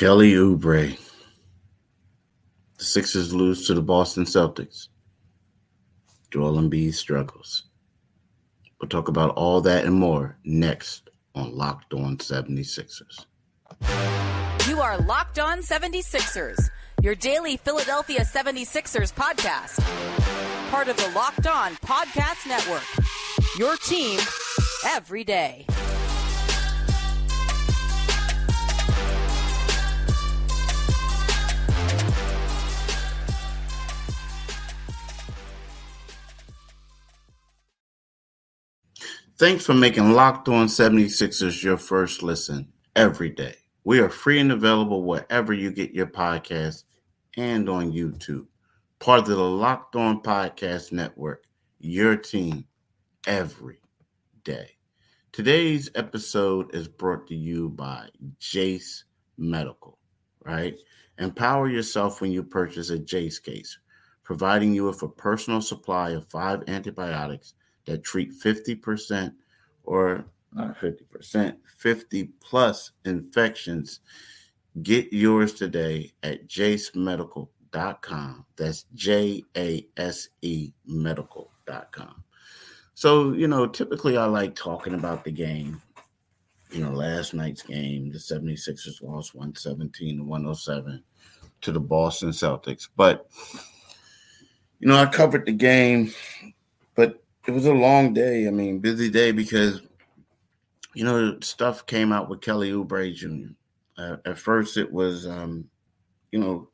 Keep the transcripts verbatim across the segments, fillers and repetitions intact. Kelly Oubre. The Sixers lose to the Boston Celtics. Joel Embiid struggles. We'll talk about all that and more next on Locked On seventy-sixers. You are Locked On seventy-sixers, your daily Philadelphia seventy-sixers podcast. Part of the Locked On Podcast Network, your team every day. Thanks for making Locked On seventy-sixers your first listen every day. We are free and available wherever you get your podcasts and on YouTube. Part of the Locked On Podcast Network, your team every day. Today's episode is brought to you by Jace Medical, right? Empower yourself when you purchase a Jace case, providing you with a personal supply of five antibiotics that treat fifty percent or not fifty percent, fifty plus infections. Get yours today at jace medical dot com. That's J A S E medical dot com. So, you know, typically I like talking about the game. You know, last night's game, the seventy-sixers lost one seventeen to one oh seven to the Boston Celtics. But, you know, I covered the game, but it was a long day. I mean, busy day because, you know, stuff came out with Kelly Oubre Junior Uh, at first it was, um, you know,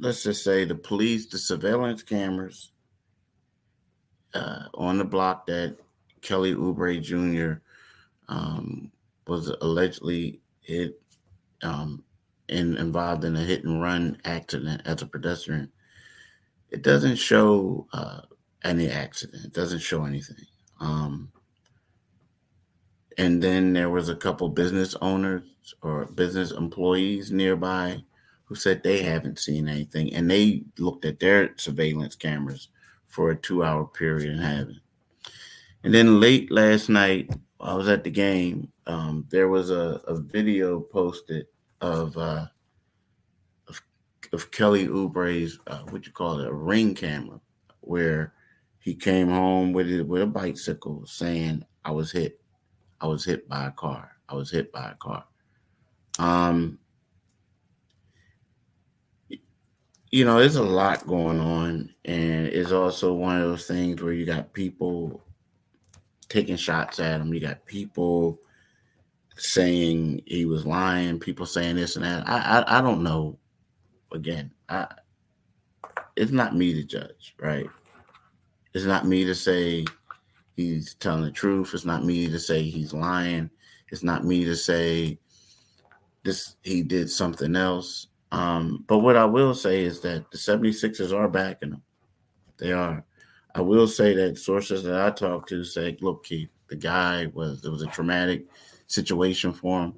let's just say the police, the surveillance cameras uh, on the block that Kelly Oubre Junior um, was allegedly hit um, and involved in a hit and run accident as a pedestrian. It doesn't show uh, any accident. It doesn't show anything. Um, and then there was a couple business owners or business employees nearby who said they haven't seen anything, and they looked at their surveillance cameras for a two-hour period and haven't. And then late last night, I was at the game. Um, there was a, a video posted of uh, of, of Kelly Oubre's uh, what you call it, a ring camera, where he came home with it with a bicycle, saying, "I was hit. I was hit by a car. I was hit by a car." Um. You know, there's a lot going on, and it's also one of those things where you got people taking shots at him. You got people saying he was lying, people saying this and that. I I, I don't know. Again, I it's not me to judge, right? It's not me to say he's telling the truth. It's not me to say he's lying. It's not me to say this. He did something else. Um, but what I will say is that the seventy-sixers are backing them. They are. I will say that sources that I talked to say, look, Keith, the guy was, it was a traumatic situation for him.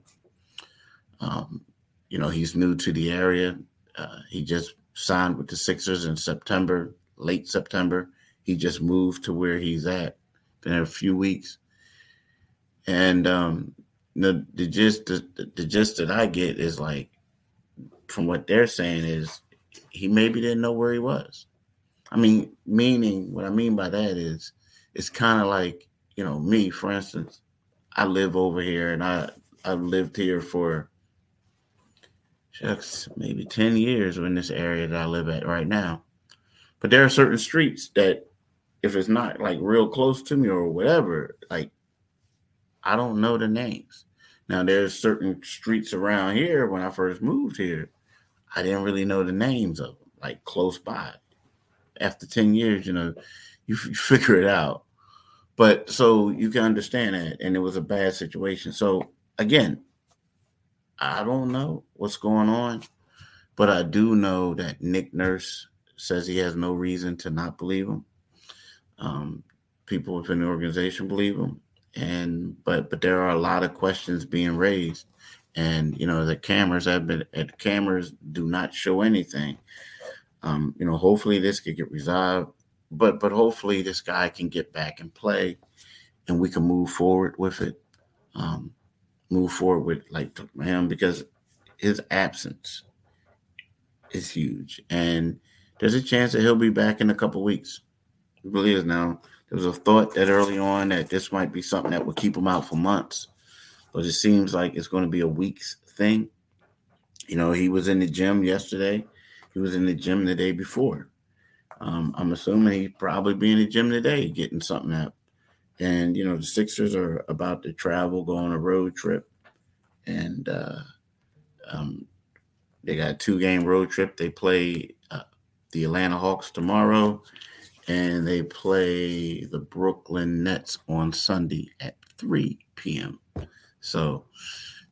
Um, you know, he's new to the area. Uh, he just signed with the Sixers in September, late September. He just moved to where he's at. Been there a few weeks. And um, the, the, gist, the, the gist that I get is like, from what they're saying is he maybe didn't know where he was. I mean, meaning what I mean by that is it's kind of like, you know, me, for instance, I live over here and I, I've lived here for shucks, maybe ten years in this area that I live at right now. But there are certain streets that if it's not like real close to me or whatever, like I don't know the names. Now, there's certain streets around here when I first moved here, I didn't really know the names of them, like close by. After ten years, you know, you, f- you figure it out. But so you can understand that, and it was a bad situation. So, again, I don't know what's going on, but I do know that Nick Nurse says he has no reason to not believe him. Um, people within the organization believe him. And but but there are a lot of questions being raised, and you know the cameras have been the cameras do not show anything. Um, you know, hopefully this could get resolved, but but hopefully this guy can get back and play, and we can move forward with it. Um, move forward with like him because his absence is huge. And there's a chance that he'll be back in a couple weeks. It really is now. There was a thought that early on that this might be something that would keep him out for months, but it seems like it's going to be a week's thing. You know, he was in the gym yesterday. He was in the gym the day before. Um, I'm assuming he'd probably be in the gym today getting something up. And, you know, the Sixers are about to travel, go on a road trip. And uh, um, they got a two-game road trip. They play uh, the Atlanta Hawks tomorrow, and they play the Brooklyn Nets on Sunday at three p.m. So,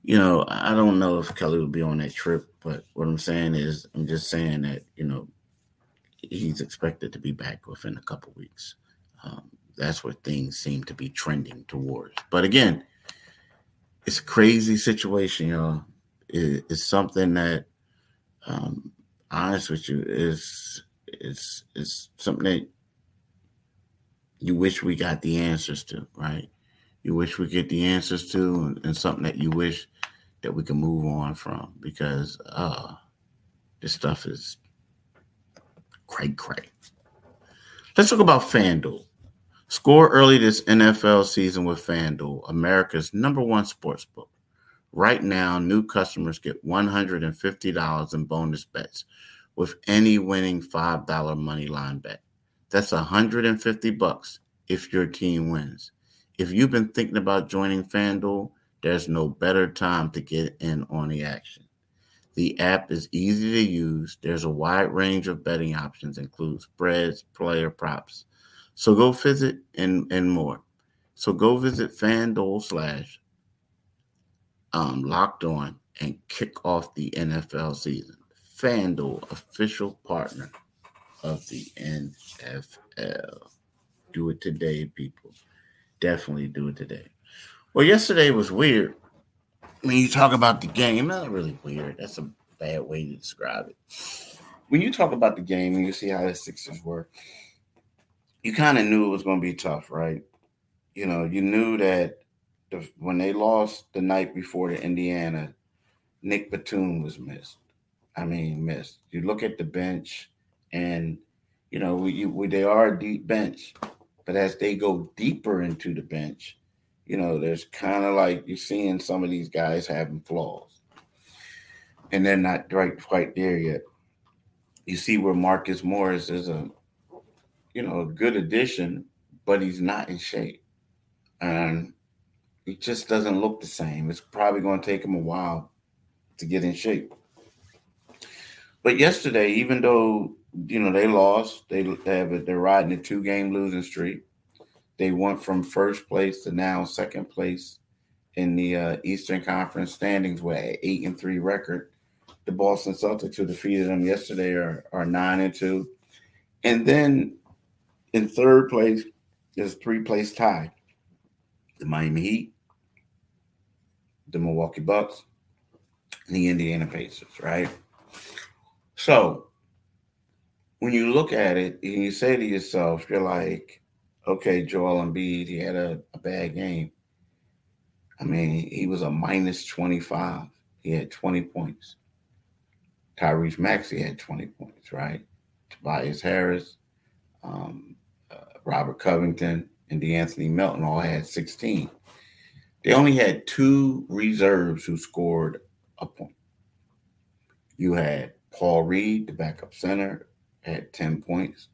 you know, I don't know if Kelly will be on that trip, but what I'm saying is I'm just saying that, you know, he's expected to be back within a couple weeks. Um, that's where things seem to be trending towards. But again, it's a crazy situation, y'all. It, it's something that, um, honest with you, is it's it's something that you wish we got the answers to, right? You wish we get the answers to, and, and something that you wish that we can move on from, because uh, this stuff is cray cray. Let's talk about FanDuel. Score early this N F L season with FanDuel, America's number one sports book. Right now, new customers get one hundred fifty dollars in bonus bets with any winning five dollars moneyline bet. That's one hundred fifty dollars if your team wins. If you've been thinking about joining FanDuel, there's no better time to get in on the action. The app is easy to use. There's a wide range of betting options, including spreads, player props. So go visit and, and more. So go visit FanDuel slash um, Locked On and kick off the N F L season. FanDuel, official partner of the N F L. Do it today, people. Definitely do it today. Well, yesterday was weird. When you talk about the game, not really weird. That's a bad way to describe it. When you talk about the game and you see how the Sixers were, you kind of knew it was going to be tough, right? You know, you knew that the, when they lost the night before to Indiana, Nick Batum was missed. I mean, missed. You look at the bench, and, you know, we, you, we, they are a deep bench. But as they go deeper into the bench, you know, there's kind of like you're seeing some of these guys having flaws. And they're not right, quite there yet. You see where Marcus Morris is a you know, a good addition, but he's not in shape. And he just doesn't look the same. It's probably going to take him a while to get in shape. But yesterday, even though, you know, they lost, they have a, they're riding a two-game losing streak. They went from first place to now second place in the uh, Eastern Conference standings with an eight and three record. The Boston Celtics, who defeated them yesterday, are, are nine and two. And then in third place, there's three-place tie. The Miami Heat, the Milwaukee Bucks, and the Indiana Pacers, right? So when you look at it and you say to yourself, you're like, okay, Joel Embiid, he had a, a bad game. I mean, he was a minus twenty-five. He had twenty points. Tyrese Maxey had twenty points, right? Tobias Harris, um, Robert Covington, and DeAnthony Melton all had sixteen. They only had two reserves who scored a point. You had Paul Reed, the backup center, had ten points.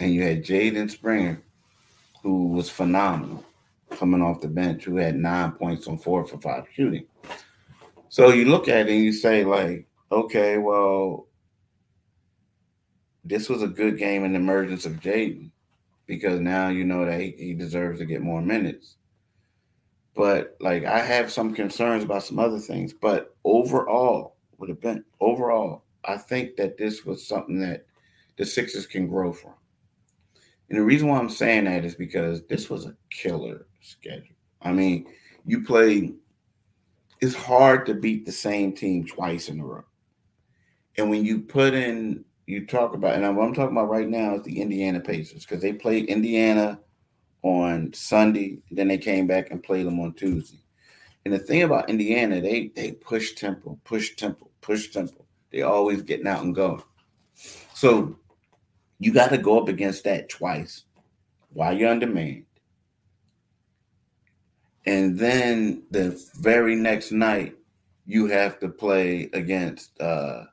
And you had Jaden Springer, who was phenomenal, coming off the bench, who had nine points on four for five shooting. So you look at it and you say, like, okay, well, this was a good game in the emergence of Jaden, because now you know that he deserves to get more minutes. But, like, I have some concerns about some other things. But overall, with a bench, overall, I think that this was something that the Sixers can grow from. And the reason why I'm saying that is because this was a killer schedule. I mean, you play – it's hard to beat the same team twice in a row. And when you put in – you talk about, and what I'm talking about right now is the Indiana Pacers, because they played Indiana on Sunday, then they came back and played them on Tuesday. And the thing about Indiana, they they push tempo, push tempo, push tempo. They always getting out and going. So you got to go up against that twice while you're on demand. And then the very next night, you have to play against uh,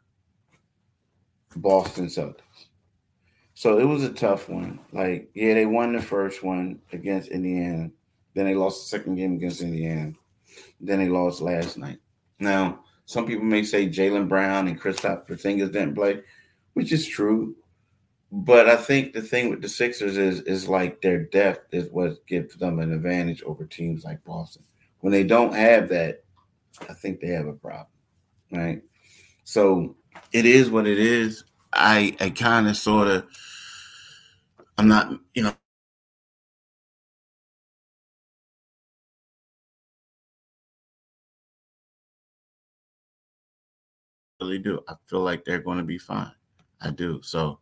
Boston Celtics. So it was a tough one. Like, yeah, they won the first one against Indiana. Then they lost the second game against Indiana. Then they lost last night. Now, some people may say Jaylen Brown and Kristaps Porzingis didn't play, which is true. But I think the thing with the Sixers is, is like their depth is what gives them an advantage over teams like Boston. When they don't have that, I think they have a problem, right? So it is what it is. I, I kind of sort of – I'm not, you know, really do. I feel like they're going to be fine. I do. So,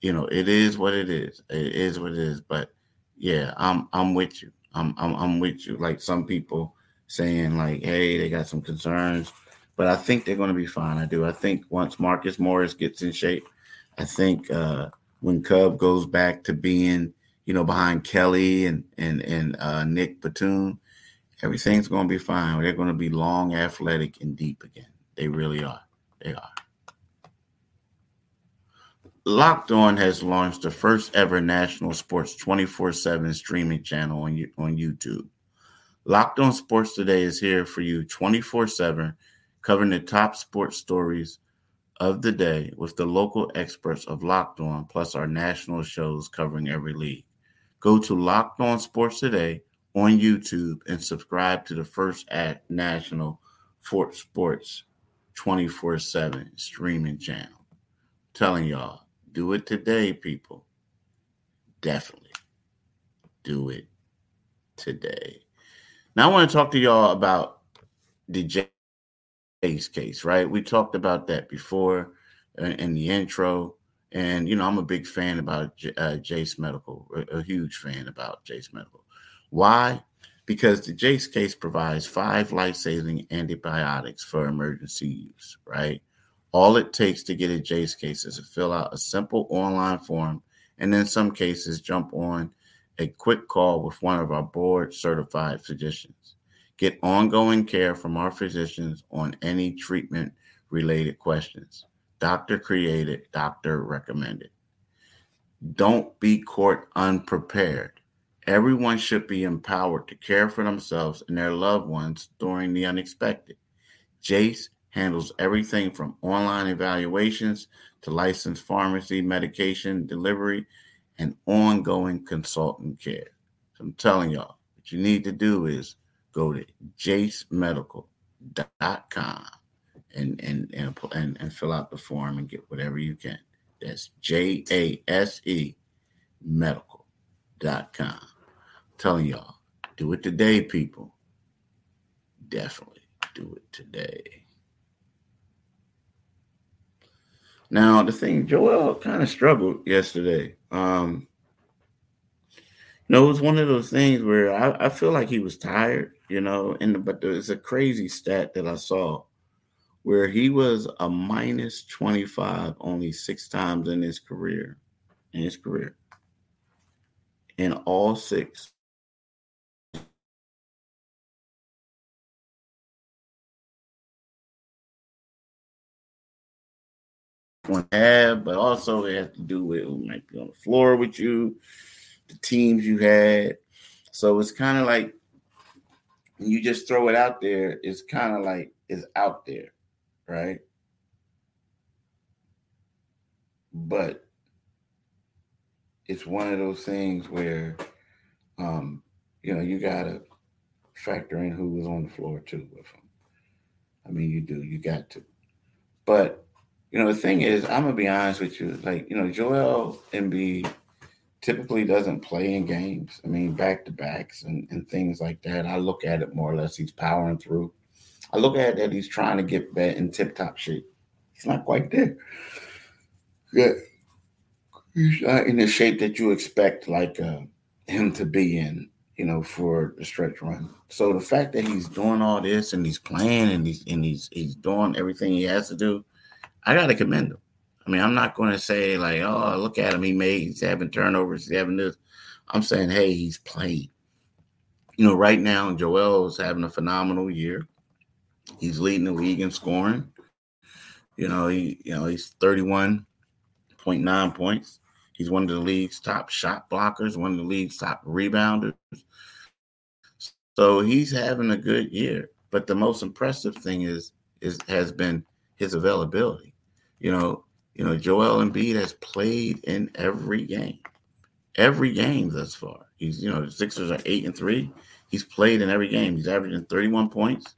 you know, it is what it is. It is what it is. But yeah, I'm I'm with you. I'm I'm, I'm with you. Like some people saying like, hey, they got some concerns, but I think they're going to be fine. I do. I think once Marcus Morris gets in shape, I think uh, when Cub goes back to being, you know, behind Kelly and and and uh, Nick Batum, everything's going to be fine. They're going to be long, athletic, and deep again. They really are. They are. Locked On has launched the first ever national sports twenty-four seven streaming channel on, on YouTube. Locked On Sports Today is here for you twenty-four seven, covering the top sports stories of the day with the local experts of Locked On, plus our national shows covering every league. Go to Locked On Sports Today on YouTube and subscribe to the first at national Fort Sports twenty-four seven streaming channel. Telling y'all, do it today, people. Definitely do it today. Now I want to talk to y'all about the Jace case, right? We talked about that before in the intro. And, you know, I'm a big fan about uh, Jace Medical, a huge fan about Jace Medical. Why? Because the Jace case provides five life-saving antibiotics for emergency use, right? All it takes to get a Jace case is to fill out a simple online form and in some cases jump on a quick call with one of our board-certified physicians. Get ongoing care from our physicians on any treatment-related questions. Doctor-created, doctor-recommended. Don't be caught unprepared. Everyone should be empowered to care for themselves and their loved ones during the unexpected. Jace handles everything from online evaluations to licensed pharmacy, medication delivery, and ongoing consultant care. So I'm telling y'all, what you need to do is go to jace medical dot com and, and, and, and, and fill out the form and get whatever you can. That's J A S E medical dot com. Telling y'all, do it today, people. Definitely do it today. Now, the thing, Joel kind of struggled yesterday. Um, you know, it was one of those things where I, I feel like he was tired, you know, and but there's a crazy stat that I saw where he was a minus twenty-five only six times in his career, in his career. In all six. One had, but also it has to do with who might be on the floor with you, the teams you had. So it's kind of like when you just throw it out there, it's kind of like it's out there, right? But it's one of those things where, um, you know, you got to factor in who was on the floor too with them. I mean, you do. You got to. But you know, the thing is, I'm going to be honest with you. Like, you know, Joel Embiid typically doesn't play in games. I mean, back-to-backs and, and things like that. I look at it more or less. He's powering through. I look at it that he's trying to get back in tip-top shape. He's not quite there. Yeah. He's not in the shape that you expect, like, uh, him to be in, you know, for the stretch run. So the fact that he's doing all this and he's playing and he's and he's he's doing everything he has to do, I gotta commend him. I mean, I'm not going to say like, oh, look at him, he made, he's having turnovers, he's having this. I'm saying, hey, he's played. You know, right now Joel is having a phenomenal year. He's leading the league in scoring. You know, he you know he's thirty-one point nine points. He's one of the league's top shot blockers, one of the league's top rebounders. So he's having a good year. But the most impressive thing is is has been his availability. You know, you know, Joel Embiid has played in every game, every game thus far. He's, you know, the Sixers are eight and three. He's played in every game. He's averaging thirty-one points,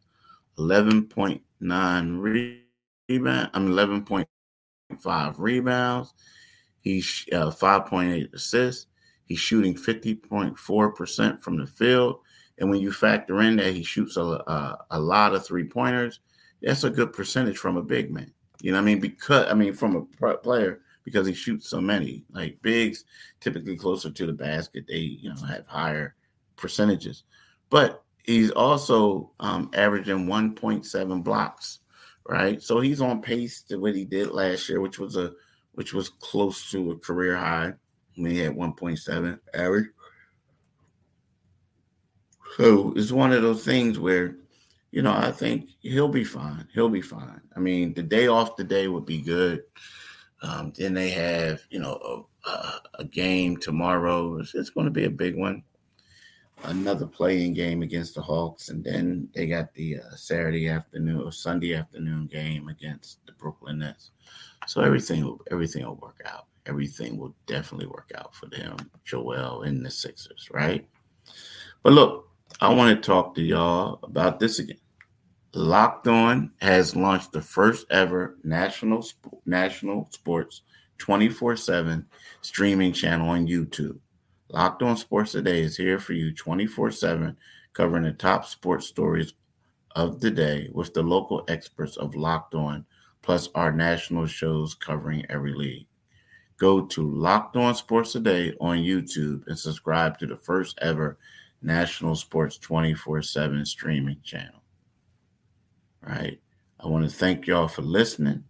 eleven point nine rebounds. I mean, eleven point five rebounds. He's uh, five point eight assists. He's shooting fifty point four percent from the field. And when you factor in that he shoots a, a, a lot of three-pointers, that's a good percentage from a big man. You know what I mean? Because I mean, from a player, because he shoots so many. Like, bigs, typically closer to the basket, they, you know, have higher percentages. But he's also um, averaging one point seven blocks, right? So he's on pace to what he did last year, which was a which was close to a career high. I mean, he had one point seven average. So it's one of those things where, you know, I think he'll be fine. He'll be fine. I mean, the day off today would be good. Um, then they have, you know, a, a, a game tomorrow. It's, it's going to be a big one. Another play-in game against the Hawks. And then they got the uh, Saturday afternoon or Sunday afternoon game against the Brooklyn Nets. So everything will, everything will work out. Everything will definitely work out for them, Joel and the Sixers, right? But look, I want to talk to y'all about this again. Locked On has launched the first ever national national sports twenty-four seven streaming channel on YouTube. Locked On Sports Today is here for you twenty-four seven, covering the top sports stories of the day with the local experts of Locked On, plus our national shows covering every league. Go to Locked On Sports Today on YouTube and subscribe to the first ever national sports twenty-four seven streaming channel. All right. I want to thank y'all for listening.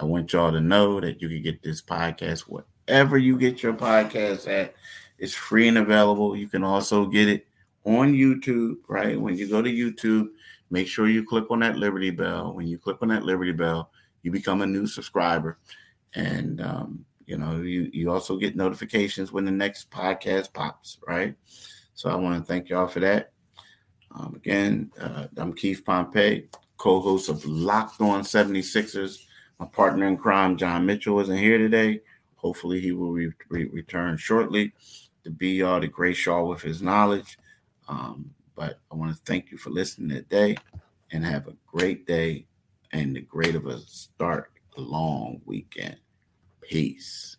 I want y'all to know that you can get this podcast wherever you get your podcast at. It's free and available. You can also get it on YouTube, right? When you go to YouTube, make sure you click on that Liberty Bell. When you click on that Liberty Bell, you become a new subscriber, and um, you know, you, you also get notifications when the next podcast pops, right? So I want to thank y'all for that. Um, again, uh, I'm Keith Pompey, co-host of Locked On seventy-sixers. My partner in crime, John Mitchell, isn't here today. Hopefully he will re- re- return shortly to be y'all to grace y'all with his knowledge. Um, but I want to thank you for listening today, and have a great day and the great of a start, a long weekend. Peace.